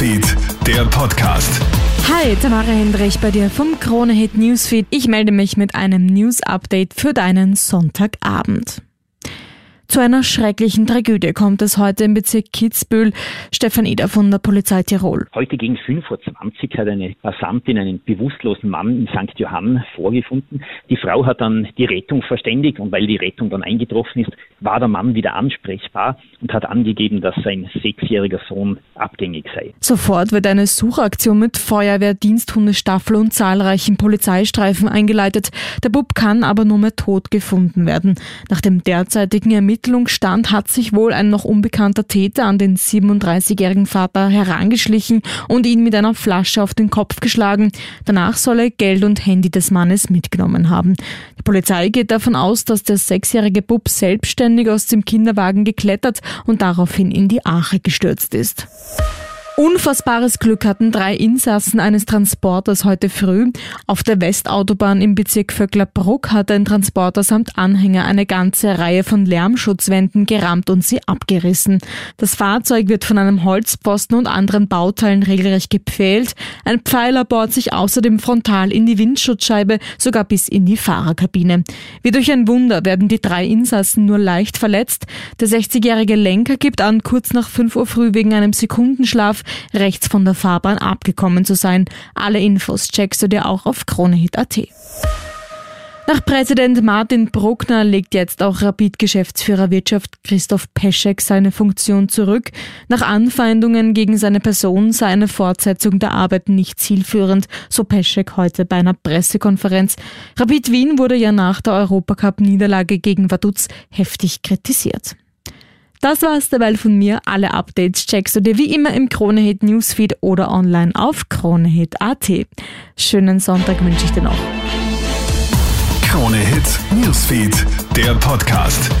Newsfeed, der Podcast. Hi, Tamara Hendrich bei dir vom KroneHit Newsfeed. Ich melde mich mit einem News-Update für deinen Sonntagabend. Zu einer schrecklichen Tragödie kommt es heute im Bezirk Kitzbühel. Stefan Eder von der Polizei Tirol. Heute gegen 5:20 Uhr hat eine Passantin einen bewusstlosen Mann in St. Johann vorgefunden. Die Frau hat dann die Rettung verständigt und weil die Rettung dann eingetroffen ist, war der Mann wieder ansprechbar und hat angegeben, dass sein 6-jähriger Sohn abgängig sei. Sofort wird eine Suchaktion mit Feuerwehr, Diensthundestaffel und zahlreichen Polizeistreifen eingeleitet. Der Bub kann aber nur mehr tot gefunden werden. Nach dem derzeitigen Ermittlungsstand hat sich wohl ein noch unbekannter Täter an den 37-jährigen Vater herangeschlichen und ihn mit einer Flasche auf den Kopf geschlagen. Danach soll er Geld und Handy des Mannes mitgenommen haben. Die Polizei geht davon aus, dass der 6-jährige Bub selbstständig aus dem Kinderwagen geklettert und daraufhin in die Ache gestürzt ist. Unfassbares Glück hatten 3 Insassen eines Transporters heute früh. Auf der Westautobahn im Bezirk Vöcklabruck hat ein Transporter samt Anhänger eine ganze Reihe von Lärmschutzwänden gerammt und sie abgerissen. Das Fahrzeug wird von einem Holzpfosten und anderen Bauteilen regelrecht gepfählt. Ein Pfeiler bohrt sich außerdem frontal in die Windschutzscheibe, sogar bis in die Fahrerkabine. Wie durch ein Wunder werden die 3 Insassen nur leicht verletzt. Der 60-jährige Lenker gibt an, kurz nach 5 Uhr früh wegen einem Sekundenschlaf rechts von der Fahrbahn abgekommen zu sein. Alle Infos checkst du dir auch auf kronehit.at. Nach Präsident Martin Bruckner legt jetzt auch Rapid-Geschäftsführer Wirtschaft Christoph Peschek seine Funktion zurück. Nach Anfeindungen gegen seine Person sei eine Fortsetzung der Arbeit nicht zielführend, so Peschek heute bei einer Pressekonferenz. Rapid Wien wurde ja nach der Europacup-Niederlage gegen Vaduz heftig kritisiert. Das war's derweil von mir. Alle Updates checkst du dir wie immer im KroneHit Newsfeed oder online auf kronehit.at. Schönen Sonntag wünsche ich dir noch. KroneHit Newsfeed, der Podcast.